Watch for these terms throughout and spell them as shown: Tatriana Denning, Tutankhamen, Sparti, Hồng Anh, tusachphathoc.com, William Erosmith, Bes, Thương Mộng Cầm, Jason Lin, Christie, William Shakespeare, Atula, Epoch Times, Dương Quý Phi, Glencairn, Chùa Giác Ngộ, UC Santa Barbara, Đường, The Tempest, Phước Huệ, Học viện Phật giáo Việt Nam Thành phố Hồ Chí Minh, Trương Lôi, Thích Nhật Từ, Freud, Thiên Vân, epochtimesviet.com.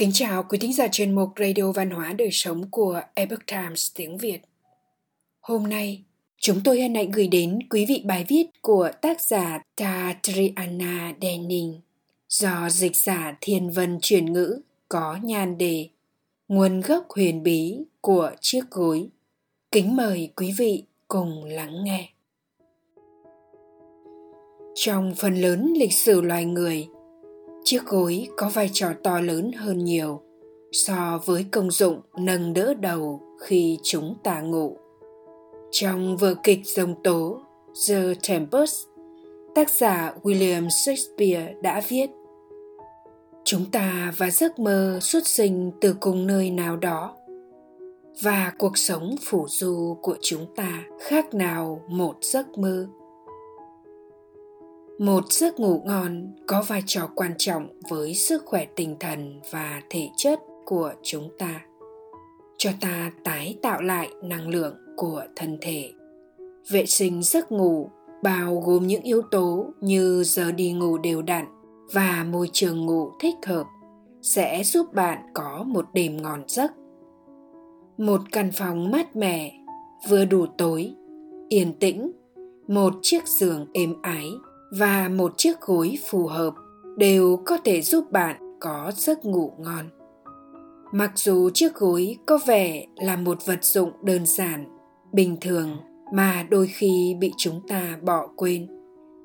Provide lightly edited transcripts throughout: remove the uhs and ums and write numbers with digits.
Kính chào quý thính giả chuyên mục Radio Văn hóa Đời Sống của Epoch Times tiếng Việt. Hôm nay, chúng tôi hân hạnh gửi đến quý vị bài viết của tác giả Tatriana Denning do dịch giả Thiên Vân chuyển ngữ có nhan đề Nguồn gốc huyền bí của chiếc gối. Kính mời quý vị cùng lắng nghe. Trong phần lớn lịch sử loài người, chiếc gối có vai trò to lớn hơn nhiều so với công dụng nâng đỡ đầu khi chúng ta ngủ. Trong vở kịch Giông tố The Tempest, tác giả William Shakespeare đã viết: Chúng ta và giấc mơ xuất sinh từ cùng nơi nào đó, và cuộc sống phủ du của chúng ta khác nào một giấc mơ. Một giấc ngủ ngon có vai trò quan trọng với sức khỏe tinh thần và thể chất của chúng ta, cho ta tái tạo lại năng lượng của thân thể. Vệ sinh giấc ngủ bao gồm những yếu tố như giờ đi ngủ đều đặn và môi trường ngủ thích hợp sẽ giúp bạn có một đêm ngon giấc. Một căn phòng mát mẻ, vừa đủ tối, yên tĩnh, một chiếc giường êm ái và một chiếc gối phù hợp đều có thể giúp bạn có giấc ngủ ngon. Mặc dù chiếc gối có vẻ là một vật dụng đơn giản, bình thường mà đôi khi bị chúng ta bỏ quên,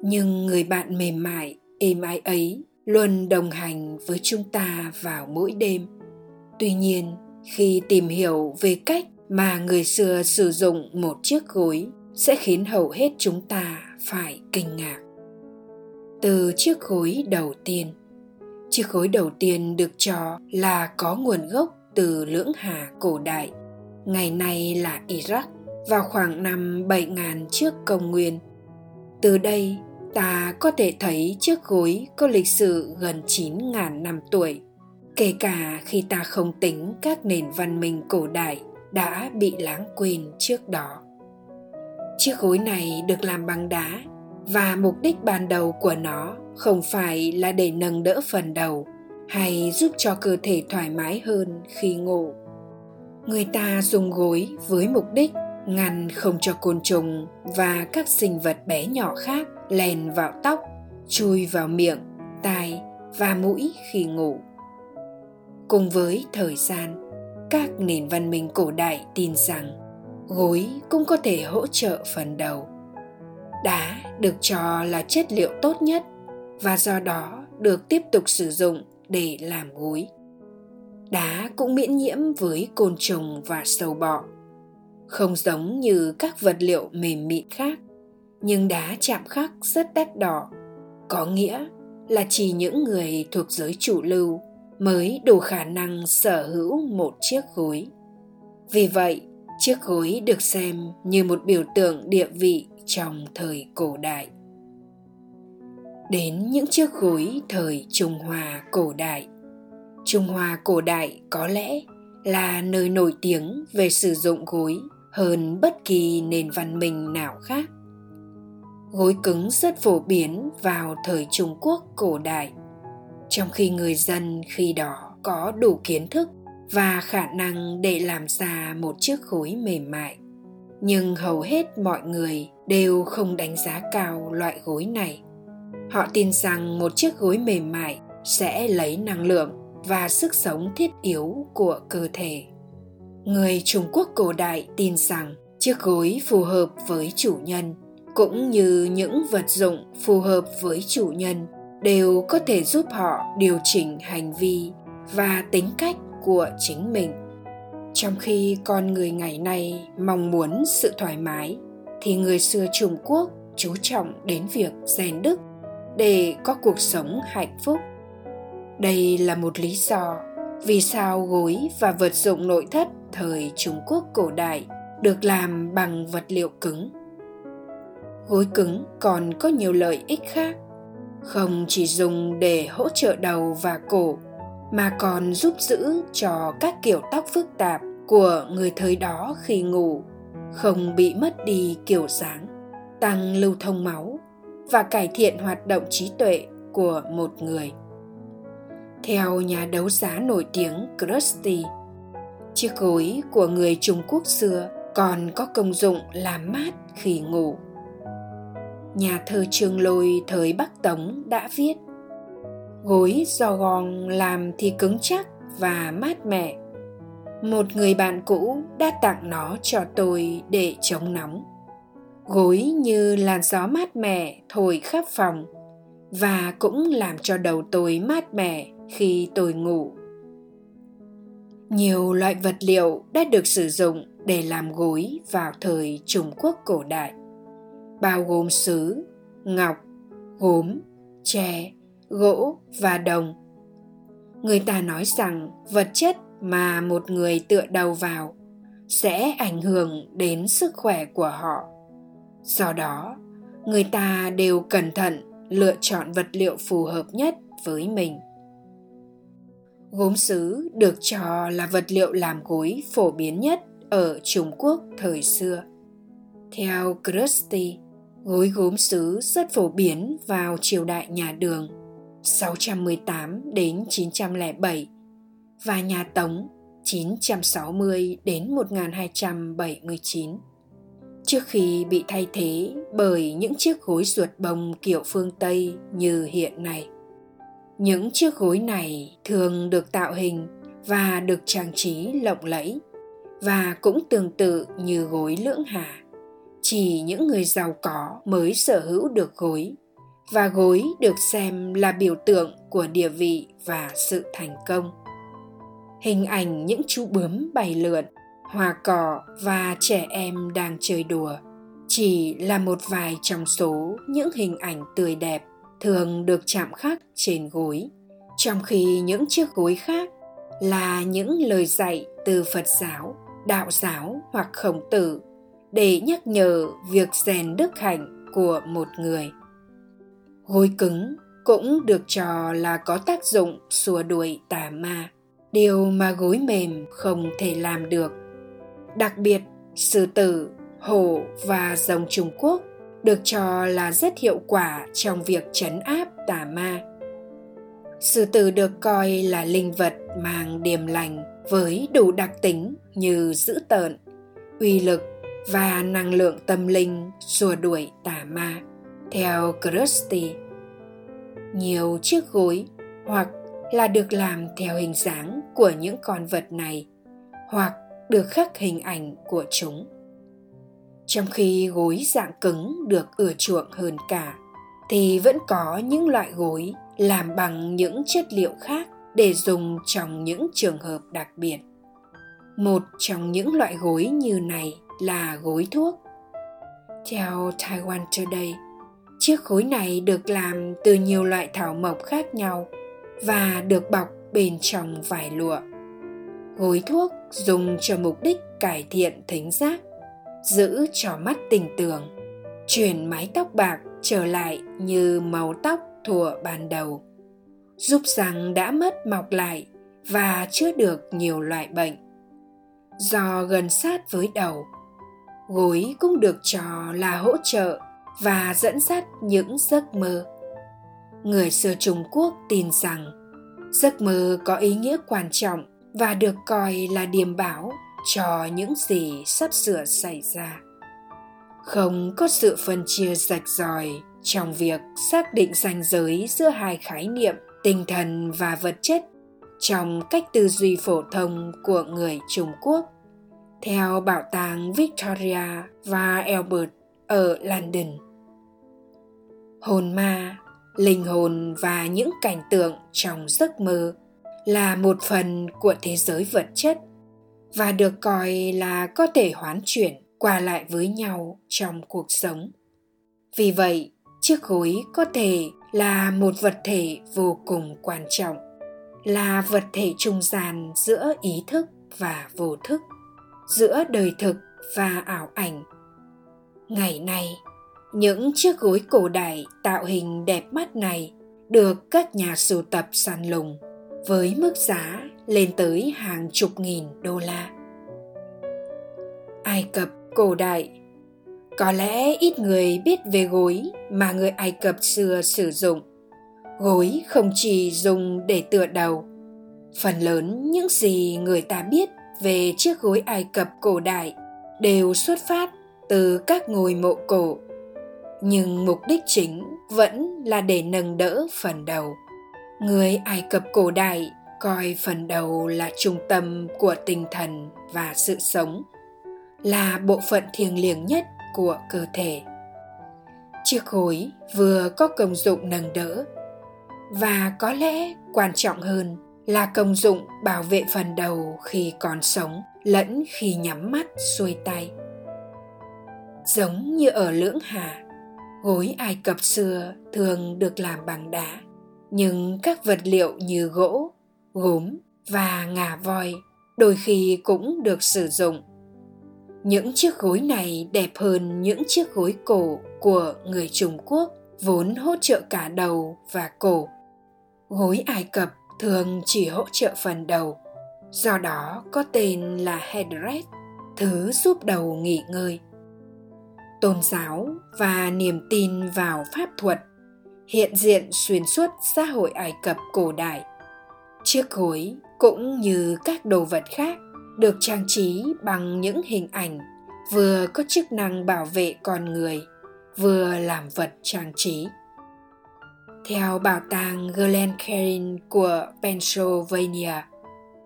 nhưng người bạn mềm mại, êm ái ấy luôn đồng hành với chúng ta vào mỗi đêm. Tuy nhiên, khi tìm hiểu về cách mà người xưa sử dụng một chiếc gối sẽ khiến hầu hết chúng ta phải kinh ngạc. Từ chiếc gối đầu tiên được cho là có nguồn gốc từ Lưỡng Hà cổ đại, ngày nay là Iraq, vào khoảng năm 7000 trước công nguyên. Từ đây, ta có thể thấy chiếc gối có lịch sử gần 9000 năm tuổi, kể cả khi ta không tính các nền văn minh cổ đại đã bị lãng quên trước đó. Chiếc gối này được làm bằng đá, và mục đích ban đầu của nó không phải là để nâng đỡ phần đầu hay giúp cho cơ thể thoải mái hơn khi ngủ. Người ta dùng gối với mục đích ngăn không cho côn trùng và các sinh vật bé nhỏ khác lèn vào tóc, chui vào miệng, tai và mũi khi ngủ. Cùng với thời gian, các nền văn minh cổ đại tin rằng gối cũng có thể hỗ trợ phần đầu. Đá được cho là chất liệu tốt nhất và do đó được tiếp tục sử dụng để làm gối. Đá cũng miễn nhiễm với côn trùng và sâu bọ. Không giống như các vật liệu mềm mịn khác, nhưng đá chạm khắc rất đắt đỏ, có nghĩa là chỉ những người thuộc giới chủ lưu mới đủ khả năng sở hữu một chiếc gối. Vì vậy, chiếc gối được xem như một biểu tượng địa vị trong thời cổ đại. Đến những chiếc gối thời Trung Hoa cổ đại. Trung Hoa cổ đại có lẽ là nơi nổi tiếng về sử dụng gối hơn bất kỳ nền văn minh nào khác. Gối cứng rất phổ biến vào thời Trung Quốc cổ đại, trong khi người dân khi đó có đủ kiến thức và khả năng để làm ra một chiếc gối mềm mại. Nhưng hầu hết mọi người đều không đánh giá cao loại gối này. Họ tin rằng một chiếc gối mềm mại sẽ lấy năng lượng và sức sống thiết yếu của cơ thể. Người Trung Quốc cổ đại tin rằng chiếc gối phù hợp với chủ nhân, cũng như những vật dụng phù hợp với chủ nhân đều có thể giúp họ điều chỉnh hành vi và tính cách của chính mình. Trong khi con người ngày nay mong muốn sự thoải mái, thì người xưa Trung Quốc chú trọng đến việc rèn đức để có cuộc sống hạnh phúc. Đây là một lý do vì sao gối và vật dụng nội thất thời Trung Quốc cổ đại được làm bằng vật liệu cứng. Gối cứng còn có nhiều lợi ích khác, không chỉ dùng để hỗ trợ đầu và cổ, mà còn giúp giữ cho các kiểu tóc phức tạp của người thời đó khi ngủ không bị mất đi kiểu dáng, tăng lưu thông máu và cải thiện hoạt động trí tuệ của một người. Theo nhà đấu giá nổi tiếng Christie, chiếc gối của người Trung Quốc xưa còn có công dụng làm mát khi ngủ. Nhà thơ Trương Lôi thời Bắc Tống đã viết: gối do gòn làm thì cứng chắc và mát mẻ. Một người bạn cũ đã tặng nó cho tôi để chống nóng. Gối như làn gió mát mẻ thổi khắp phòng, và cũng làm cho đầu tôi mát mẻ khi tôi ngủ. Nhiều loại vật liệu đã được sử dụng để làm gối vào thời Trung Quốc cổ đại, bao gồm sứ, ngọc, gốm, tre, gỗ và đồng. Người ta nói rằng vật chất mà một người tựa đầu vào sẽ ảnh hưởng đến sức khỏe của họ. Do đó, người ta đều cẩn thận lựa chọn vật liệu phù hợp nhất với mình. Gốm sứ được cho là vật liệu làm gối phổ biến nhất ở Trung Quốc thời xưa. Theo Christie, gối gốm sứ rất phổ biến vào triều đại nhà Đường 618-907 và nhà Tống 960-1279, trước khi bị thay thế bởi những chiếc gối ruột bông kiểu phương Tây như hiện nay. Những chiếc gối này thường được tạo hình và được trang trí lộng lẫy, và cũng tương tự như gối lưỡng hà. Chỉ những người giàu có mới sở hữu được gối, và gối được xem là biểu tượng của địa vị và sự thành công. Hình ảnh những chú bướm bay lượn, hoa cỏ và trẻ em đang chơi đùa chỉ là một vài trong số những hình ảnh tươi đẹp thường được chạm khắc trên gối, trong khi những chiếc gối khác là những lời dạy từ Phật giáo, Đạo giáo hoặc Khổng Tử để nhắc nhở việc rèn đức hạnh của một người. Gối cứng cũng được cho là có tác dụng xua đuổi tà ma, điều mà gối mềm không thể làm được. Đặc biệt, sư tử, hổ và rồng Trung Quốc được cho là rất hiệu quả trong việc trấn áp tà ma. Sư tử được coi là linh vật mang điềm lành với đủ đặc tính như dữ tợn, uy lực và năng lượng tâm linh xua đuổi tà ma. Theo Christie, nhiều chiếc gối hoặc là được làm theo hình dáng của những con vật này, hoặc được khắc hình ảnh của chúng. Trong khi gối dạng cứng được ưa chuộng hơn cả, thì vẫn có những loại gối làm bằng những chất liệu khác để dùng trong những trường hợp đặc biệt. Một trong những loại gối như này là gối thuốc. Theo Taiwan Today, chiếc gối này được làm từ nhiều loại thảo mộc khác nhau và được bọc bên trong vải lụa. Gối thuốc dùng cho mục đích cải thiện thính giác, giữ cho mắt tỉnh tường, chuyển mái tóc bạc trở lại như màu tóc thuở ban đầu, giúp răng đã mất mọc lại và chữa được nhiều loại bệnh. Do gần sát với đầu, gối cũng được cho là hỗ trợ và dẫn dắt những giấc mơ. Người xưa Trung Quốc tin rằng giấc mơ có ý nghĩa quan trọng và được coi là điềm báo cho những gì sắp sửa xảy ra. Không có sự phân chia rạch ròi trong việc xác định ranh giới giữa hai khái niệm tinh thần và vật chất trong cách tư duy phổ thông của người Trung Quốc. Theo Bảo tàng Victoria và Albert ở London, hồn ma, linh hồn và những cảnh tượng trong giấc mơ là một phần của thế giới vật chất và được coi là có thể hoán chuyển qua lại với nhau trong cuộc sống. Vì vậy, chiếc gối có thể là một vật thể vô cùng quan trọng, là vật thể trung gian giữa ý thức và vô thức, giữa đời thực và ảo ảnh. Ngày nay, những chiếc gối cổ đại tạo hình đẹp mắt này được các nhà sưu tập săn lùng với mức giá lên tới hàng chục nghìn đô la. Ai Cập cổ đại. Có lẽ ít người biết về gối mà người Ai Cập xưa sử dụng. Gối không chỉ dùng để tựa đầu. Phần lớn những gì người ta biết về chiếc gối Ai Cập cổ đại đều xuất phát từ các ngôi mộ cổ, nhưng mục đích chính vẫn là để nâng đỡ phần đầu. Người Ai Cập cổ đại coi phần đầu là trung tâm của tinh thần và sự sống, là bộ phận thiêng liêng nhất của cơ thể. Chiếc gối vừa có công dụng nâng đỡ, và có lẽ quan trọng hơn là công dụng bảo vệ phần đầu khi còn sống lẫn khi nhắm mắt xuôi tay. Giống như ở Lưỡng Hà, gối Ai Cập xưa thường được làm bằng đá, nhưng các vật liệu như gỗ, gốm và ngà voi đôi khi cũng được sử dụng. Những chiếc gối này đẹp hơn những chiếc gối cổ của người Trung Quốc vốn hỗ trợ cả đầu và cổ. Gối Ai Cập thường chỉ hỗ trợ phần đầu, do đó có tên là headrest, thứ giúp đầu nghỉ ngơi. Tôn giáo và niềm tin vào pháp thuật hiện diện xuyên suốt xã hội Ai Cập cổ đại. Chiếc gối cũng như các đồ vật khác được trang trí bằng những hình ảnh vừa có chức năng bảo vệ con người, vừa làm vật trang trí. Theo bảo tàng Glencairn của Pennsylvania,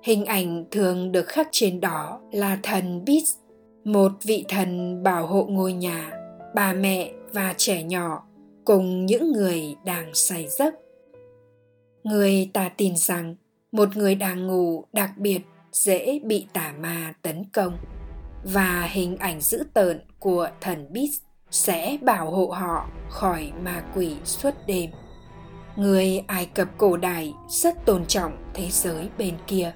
hình ảnh thường được khắc trên đó là thần Bes, một vị thần bảo hộ ngôi nhà, bà mẹ và trẻ nhỏ cùng những người đang say giấc. Người ta tin rằng một người đang ngủ đặc biệt dễ bị tà ma tấn công, và hình ảnh dữ tợn của thần Bes sẽ bảo hộ họ khỏi ma quỷ suốt đêm. Người Ai Cập cổ đại rất tôn trọng thế giới bên kia,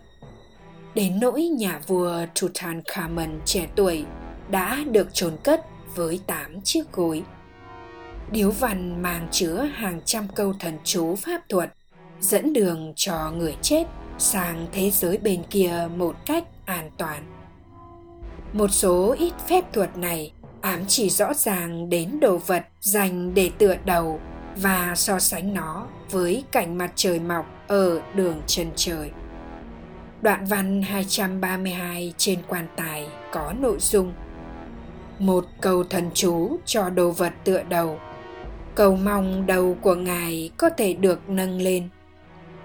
đến nỗi nhà vua Tutankhamen trẻ tuổi đã được chôn cất với 8 chiếc gối. Điếu văn mang chứa hàng trăm câu thần chú pháp thuật dẫn đường cho người chết sang thế giới bên kia một cách an toàn. Một số ít phép thuật này ám chỉ rõ ràng đến đồ vật dành để tựa đầu và so sánh nó với cảnh mặt trời mọc ở đường chân trời. Đoạn văn 232 trên quan tài có nội dung: một câu thần chú cho đồ vật tựa đầu, cầu mong đầu của ngài có thể được nâng lên,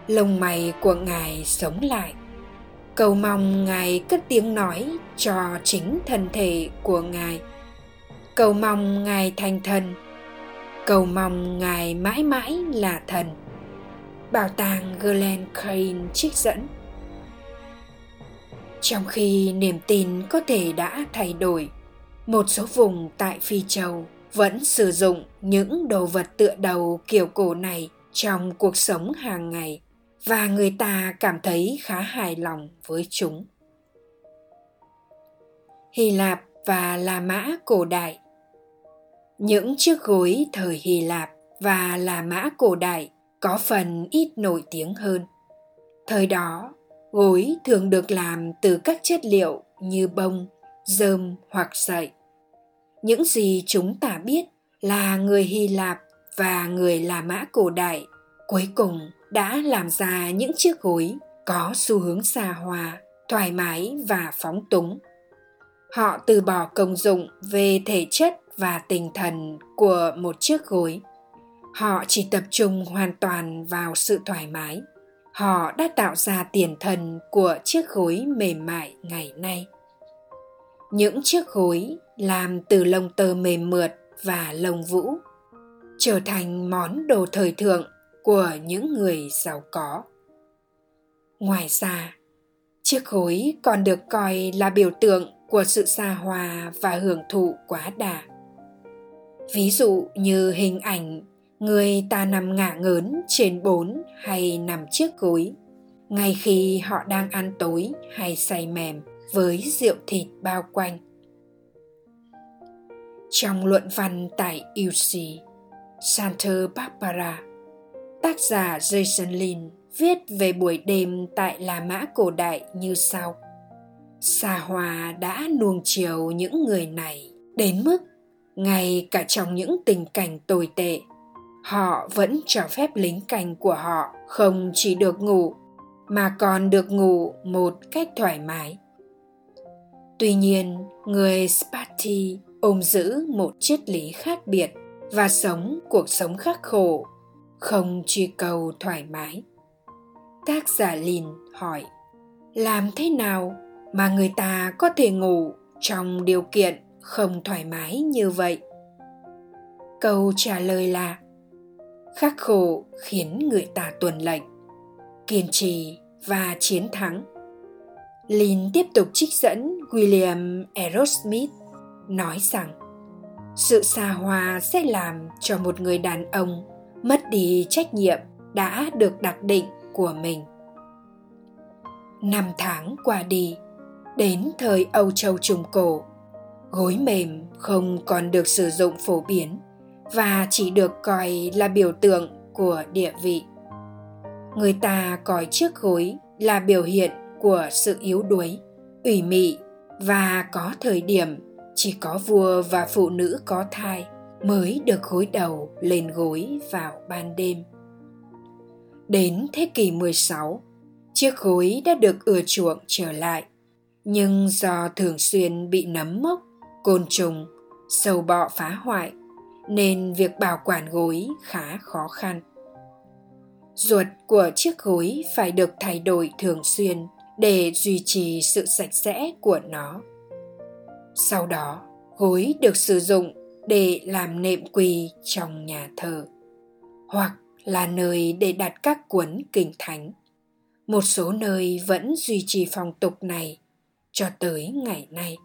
lông mày của ngài sống lại, cầu mong ngài cất tiếng nói cho chính thân thể của ngài, cầu mong ngài thành thần, cầu mong ngài mãi mãi là thần. Bảo tàng Glencairn trích dẫn. Trong khi niềm tin có thể đã thay đổi, một số vùng tại Phi Châu vẫn sử dụng những đồ vật tựa đầu kiểu cổ này trong cuộc sống hàng ngày, và người ta cảm thấy khá hài lòng với chúng. Hy Lạp và La Mã cổ đại. Những chiếc gối thời Hy Lạp và La Mã cổ đại có phần ít nổi tiếng hơn. Thời đó, gối thường được làm từ các chất liệu như bông, rơm hoặc sậy. Những gì chúng ta biết là người Hy Lạp và người La Mã cổ đại cuối cùng đã làm ra những chiếc gối có xu hướng xa hoa, thoải mái và phóng túng. Họ từ bỏ công dụng về thể chất và tinh thần của một chiếc gối. Họ chỉ tập trung hoàn toàn vào sự thoải mái. Họ đã tạo ra tiền thân của chiếc gối mềm mại ngày nay. Những chiếc gối làm từ lông tơ mềm mượt và lông vũ trở thành món đồ thời thượng của những người giàu có. Ngoài ra, chiếc gối còn được coi là biểu tượng của sự xa hoa và hưởng thụ quá đà. Ví dụ như hình ảnh người ta nằm ngả ngớn trên 4 hay 5 chiếc gối, ngay khi họ đang ăn tối hay say mềm với rượu thịt bao quanh. Trong luận văn tại UC Santa Barbara, tác giả Jason Lin viết về buổi đêm tại La Mã cổ đại như sau: xa hoa đã nuông chiều những người này đến mức ngay cả trong những tình cảnh tồi tệ, họ vẫn cho phép lính canh của họ không chỉ được ngủ, mà còn được ngủ một cách thoải mái. Tuy nhiên, người Sparti ôm giữ một triết lý khác biệt và sống cuộc sống khắc khổ, không truy cầu thoải mái. Tác giả Lin hỏi, làm thế nào mà người ta có thể ngủ trong điều kiện không thoải mái như vậy? Câu trả lời là, khắc khổ khiến người ta tuân lệnh, kiên trì và chiến thắng. Lin tiếp tục trích dẫn William Erosmith nói rằng, sự xa hoa sẽ làm cho một người đàn ông mất đi trách nhiệm đã được đặt định của mình. 5 tháng qua đi, đến thời Âu Châu Trung Cổ, gối mềm không còn được sử dụng phổ biến và chỉ được coi là biểu tượng của địa vị. Người ta coi chiếc gối là biểu hiện của sự yếu đuối, ủy mị, và có thời điểm chỉ có vua và phụ nữ có thai mới được gối đầu lên gối vào ban đêm. Đến thế kỷ 16, chiếc gối đã được ưa chuộng trở lại, nhưng do thường xuyên bị nấm mốc, côn trùng, sâu bọ phá hoại, nên việc bảo quản gối khá khó khăn. Ruột của chiếc gối phải được thay đổi thường xuyên để duy trì sự sạch sẽ của nó. Sau đó, gối được sử dụng để làm nệm quỳ trong nhà thờ, hoặc là nơi để đặt các cuốn kinh thánh. Một số nơi vẫn duy trì phong tục này cho tới ngày nay.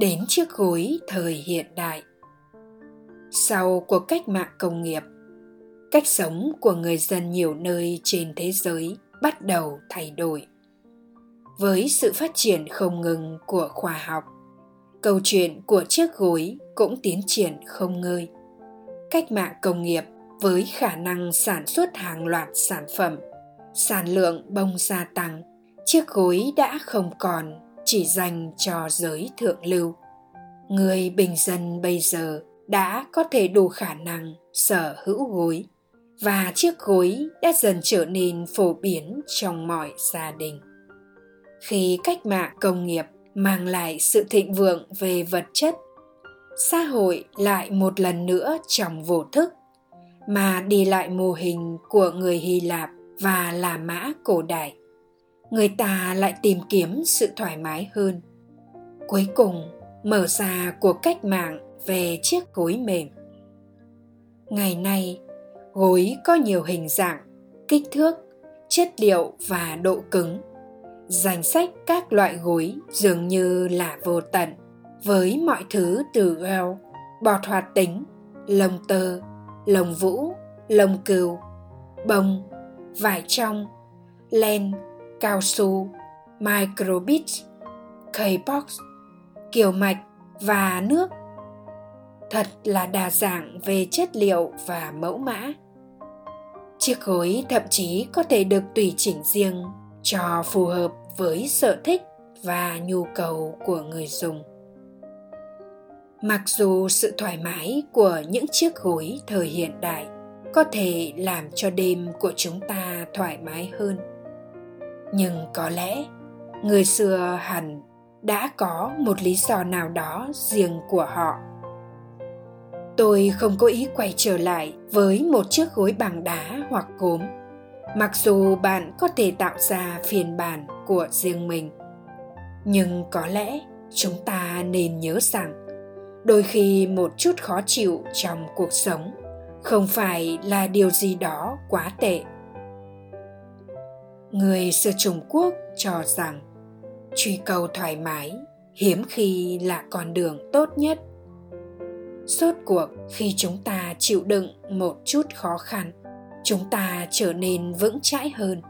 Đến chiếc gối thời hiện đại. Sau cuộc cách mạng công nghiệp, cách sống của người dân nhiều nơi trên thế giới bắt đầu thay đổi. Với sự phát triển không ngừng của khoa học, câu chuyện của chiếc gối cũng tiến triển không ngơi. Cách mạng công nghiệp với khả năng sản xuất hàng loạt sản phẩm, sản lượng bông gia tăng, chiếc gối đã không còn chỉ dành cho giới thượng lưu. Người bình dân bây giờ đã có thể đủ khả năng sở hữu gối, và chiếc gối đã dần trở nên phổ biến trong mọi gia đình. Khi cách mạng công nghiệp mang lại sự thịnh vượng về vật chất, xã hội lại một lần nữa trong vô thức mà đi lại mô hình của người Hy Lạp và La Mã cổ đại. Người ta lại tìm kiếm sự thoải mái hơn. Cuối cùng mở ra cuộc cách mạng về chiếc gối mềm. Ngày nay, gối có nhiều hình dạng, kích thước, chất liệu và độ cứng. Danh sách các loại gối dường như là vô tận, với mọi thứ từ eo, bọt hoạt tính, lông tơ, lông vũ, lông cừu, bông, vải trong, len, cao su, microbit, K-box, kiều mạch và nước. Thật là đa dạng về chất liệu và mẫu mã. Chiếc gối thậm chí có thể được tùy chỉnh riêng cho phù hợp với sở thích và nhu cầu của người dùng. Mặc dù sự thoải mái của những chiếc gối thời hiện đại có thể làm cho đêm của chúng ta thoải mái hơn, nhưng có lẽ người xưa hẳn đã có một lý do nào đó riêng của họ. Tôi không có ý quay trở lại với một chiếc gối bằng đá hoặc gốm, mặc dù bạn có thể tạo ra phiên bản của riêng mình. Nhưng có lẽ chúng ta nên nhớ rằng, đôi khi một chút khó chịu trong cuộc sống không phải là điều gì đó quá tệ. Người xưa Trung Quốc cho rằng truy cầu thoải mái hiếm khi là con đường tốt nhất. Rốt cuộc khi chúng ta chịu đựng một chút khó khăn, chúng ta trở nên vững chãi hơn.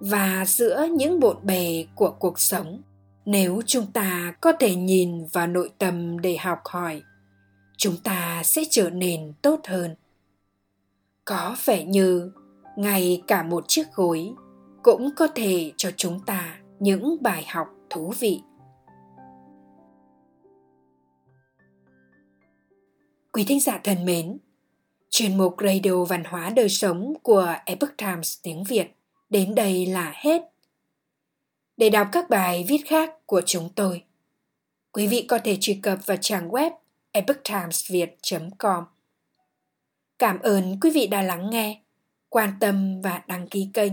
Và giữa những bộn bề của cuộc sống, nếu chúng ta có thể nhìn vào nội tâm để học hỏi, chúng ta sẽ trở nên tốt hơn. Có vẻ như ngay cả một chiếc gối cũng có thể cho chúng ta những bài học thú vị. Quý thính giả thân mến, chuyên mục Radio Văn hóa Đời Sống của Epoch Times tiếng Việt đến đây là hết. Để đọc các bài viết khác của chúng tôi, quý vị có thể truy cập vào trang web epochtimesviet.com. Cảm ơn quý vị đã lắng nghe, quan tâm và đăng ký kênh.